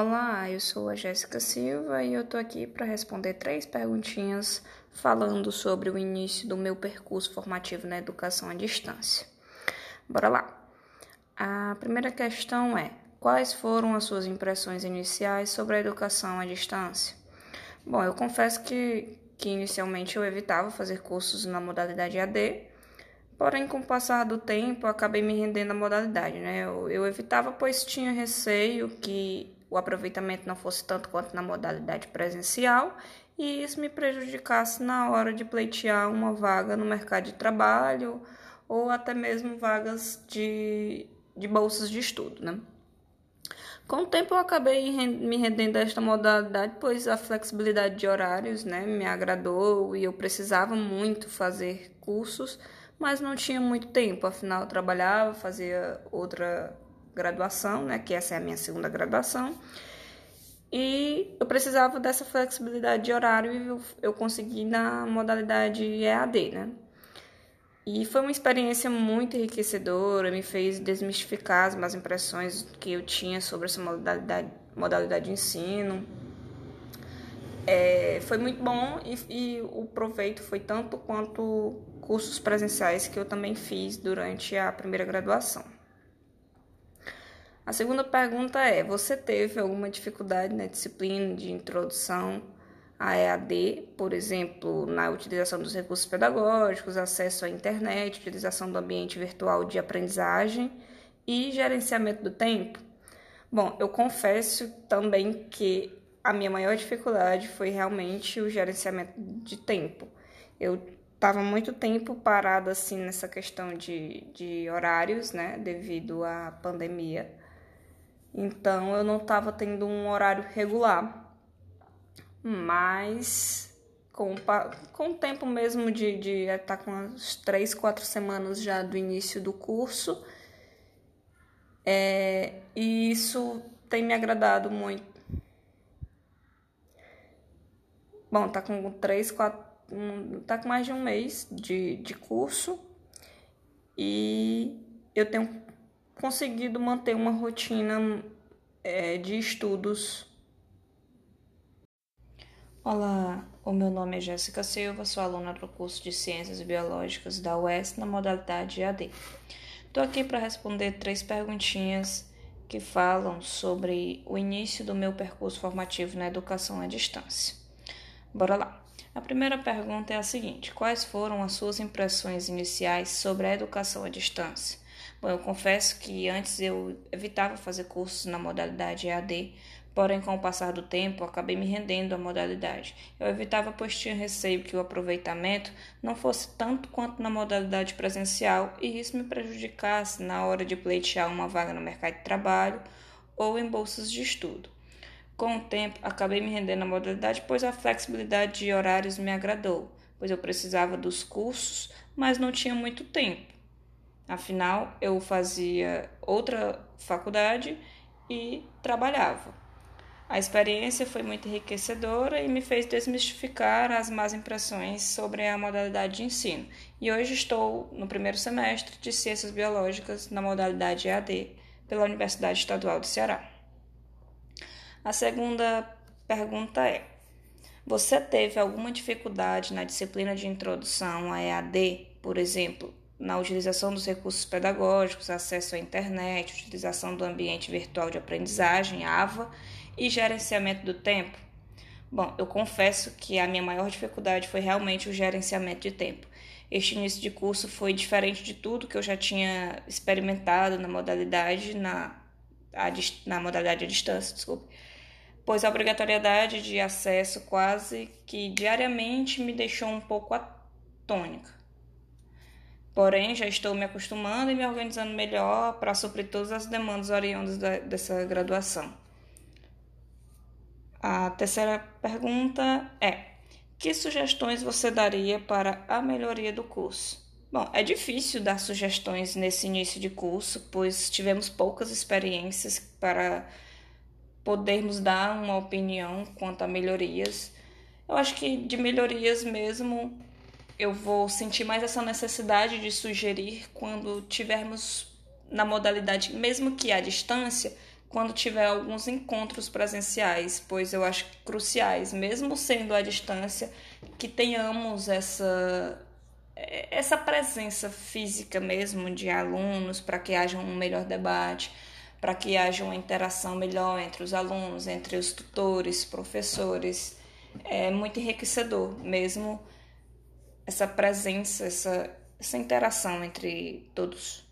Olá, eu sou a Jéssica Silva e eu estou aqui para responder 3 perguntinhas falando sobre o início do meu percurso formativo na educação à distância. Bora lá! A primeira questão é: quais foram as suas impressões iniciais sobre a educação à distância? Bom, eu confesso que inicialmente eu evitava fazer cursos na modalidade EAD, porém com o passar do tempo eu acabei me rendendo à modalidade, né? Eu evitava pois tinha receio que o aproveitamento não fosse tanto quanto na modalidade presencial e isso me prejudicasse na hora de pleitear uma vaga no mercado de trabalho ou até mesmo vagas de bolsas de estudo, né? Com o tempo eu acabei me rendendo a esta modalidade, pois a flexibilidade de horários, né, me agradou e eu precisava muito fazer cursos, mas não tinha muito tempo, afinal eu trabalhava, fazia outra graduação, né, que essa é a minha segunda graduação, e eu precisava dessa flexibilidade de horário e eu consegui na modalidade EAD, né? E foi uma experiência muito enriquecedora, me fez desmistificar as más impressões que eu tinha sobre essa modalidade de ensino. Foi muito bom e o proveito foi tanto quanto cursos presenciais que eu também fiz durante a primeira graduação. A segunda pergunta é: você teve alguma dificuldade na disciplina de introdução a EAD, por exemplo, na utilização dos recursos pedagógicos, acesso à internet, utilização do ambiente virtual de aprendizagem e gerenciamento do tempo? Bom, eu confesso também que a minha maior dificuldade foi realmente o gerenciamento de tempo. Eu estava muito tempo parada assim nessa questão de horários, né, devido à pandemia. Então, eu não estava tendo um horário regular. Mas, com o tempo mesmo de estar com as 3-4 semanas já do início do curso, e isso tem me agradado muito. Bom, tá com mais de um mês de curso, e eu tenho conseguido manter uma rotina de estudos. Olá, o meu nome é Jéssica Silva, sou aluna do curso de Ciências Biológicas da UES na modalidade EAD. Estou aqui para responder 3 perguntinhas que falam sobre o início do meu percurso formativo na educação à distância. Bora lá! A primeira pergunta é a seguinte: quais foram as suas impressões iniciais sobre a educação à distância? Bom, eu confesso que antes eu evitava fazer cursos na modalidade EAD, porém, com o passar do tempo, acabei me rendendo à modalidade. Eu evitava, pois tinha receio que o aproveitamento não fosse tanto quanto na modalidade presencial e isso me prejudicasse na hora de pleitear uma vaga no mercado de trabalho ou em bolsas de estudo. Com o tempo, acabei me rendendo à modalidade, pois a flexibilidade de horários me agradou, pois eu precisava dos cursos, mas não tinha muito tempo. Afinal, eu fazia outra faculdade e trabalhava. A experiência foi muito enriquecedora e me fez desmistificar as más impressões sobre a modalidade de ensino. E hoje estou no primeiro semestre de Ciências Biológicas na modalidade EAD pela Universidade Estadual do Ceará. A segunda pergunta é: você teve alguma dificuldade na disciplina de introdução à EAD, por exemplo, na utilização dos recursos pedagógicos, acesso à internet, utilização do ambiente virtual de aprendizagem, AVA, e gerenciamento do tempo? Bom, eu confesso que a minha maior dificuldade foi realmente o gerenciamento de tempo. Este início de curso foi diferente de tudo que eu já tinha experimentado na modalidade à distância, pois a obrigatoriedade de acesso quase que diariamente me deixou um pouco atônica. Porém, já estou me acostumando e me organizando melhor para suprir todas as demandas oriundas dessa graduação. A terceira pergunta é: que sugestões você daria para a melhoria do curso? Bom, é difícil dar sugestões nesse início de curso, pois tivemos poucas experiências para podermos dar uma opinião quanto a melhorias. Eu acho que de melhorias mesmo eu vou sentir mais essa necessidade de sugerir quando tivermos na modalidade, mesmo que à distância, quando tiver alguns encontros presenciais, pois eu acho cruciais, mesmo sendo à distância, que tenhamos essa presença física mesmo de alunos, para que haja um melhor debate, para que haja uma interação melhor entre os alunos, entre os tutores, professores. É muito enriquecedor mesmo essa presença, essa interação entre todos.